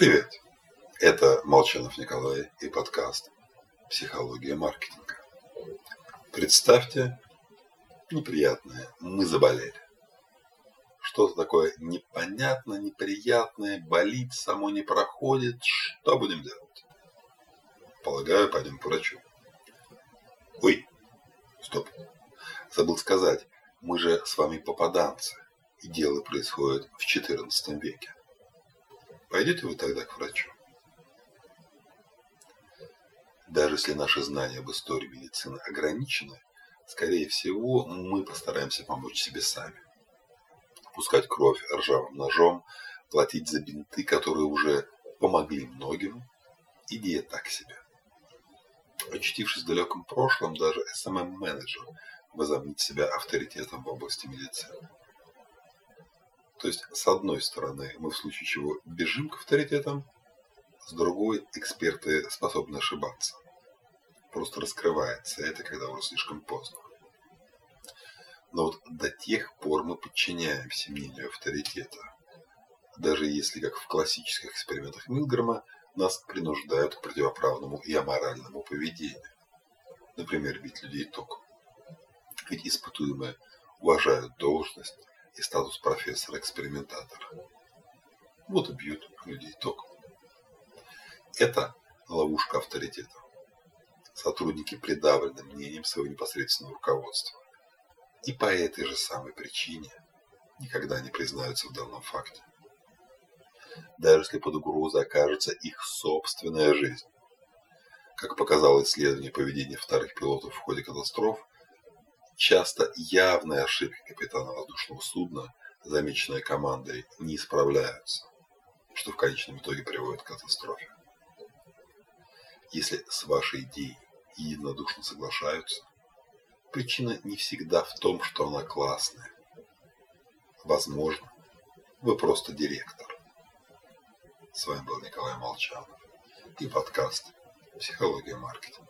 Привет! Это Молчанов Николай и подкаст «Психология маркетинга». Представьте, неприятное, мы заболели. Что-то такое непонятно, неприятное, болит, само не проходит. Что будем делать? Полагаю, пойдем к врачу. Ой, стоп, забыл сказать, мы же с вами попаданцы, и дело происходит в XIV веке. Пойдете вы тогда к врачу? Даже если наши знания об истории медицины ограничены, скорее всего, мы постараемся помочь себе сами. Пускать кровь ржавым ножом, платить за бинты, которые уже помогли многим, идея так себе. Очутившись в далеком прошлом, даже SMM-менеджер возомнит себя авторитетом в области медицины. То есть, с одной стороны, мы в случае чего бежим к авторитетам, с другой, эксперты способны ошибаться. Просто раскрывается это, когда уже слишком поздно. Но вот до тех пор мы подчиняемся мнению авторитета. Даже если, как в классических экспериментах Милгрома, нас принуждают к противоправному и аморальному поведению. Например, бить людей током. Ведь испытуемые уважают должность и статус профессора-экспериментатора. Вот и бьют людей током. Это ловушка авторитета. Сотрудники придавлены мнением своего непосредственного руководства. И по этой же самой причине никогда не признаются в данном факте. Даже если под угрозой окажется их собственная жизнь. Как показало исследование поведения вторых пилотов в ходе катастроф, часто явные ошибки капитана воздушного судна, замеченные командой, не исправляются, что в конечном итоге приводит к катастрофе. Если с вашей идеей единодушно соглашаются, причина не всегда в том, что она классная. Возможно, вы просто директор. С вами был Николай Молчанов и подкаст «Психология маркетинга».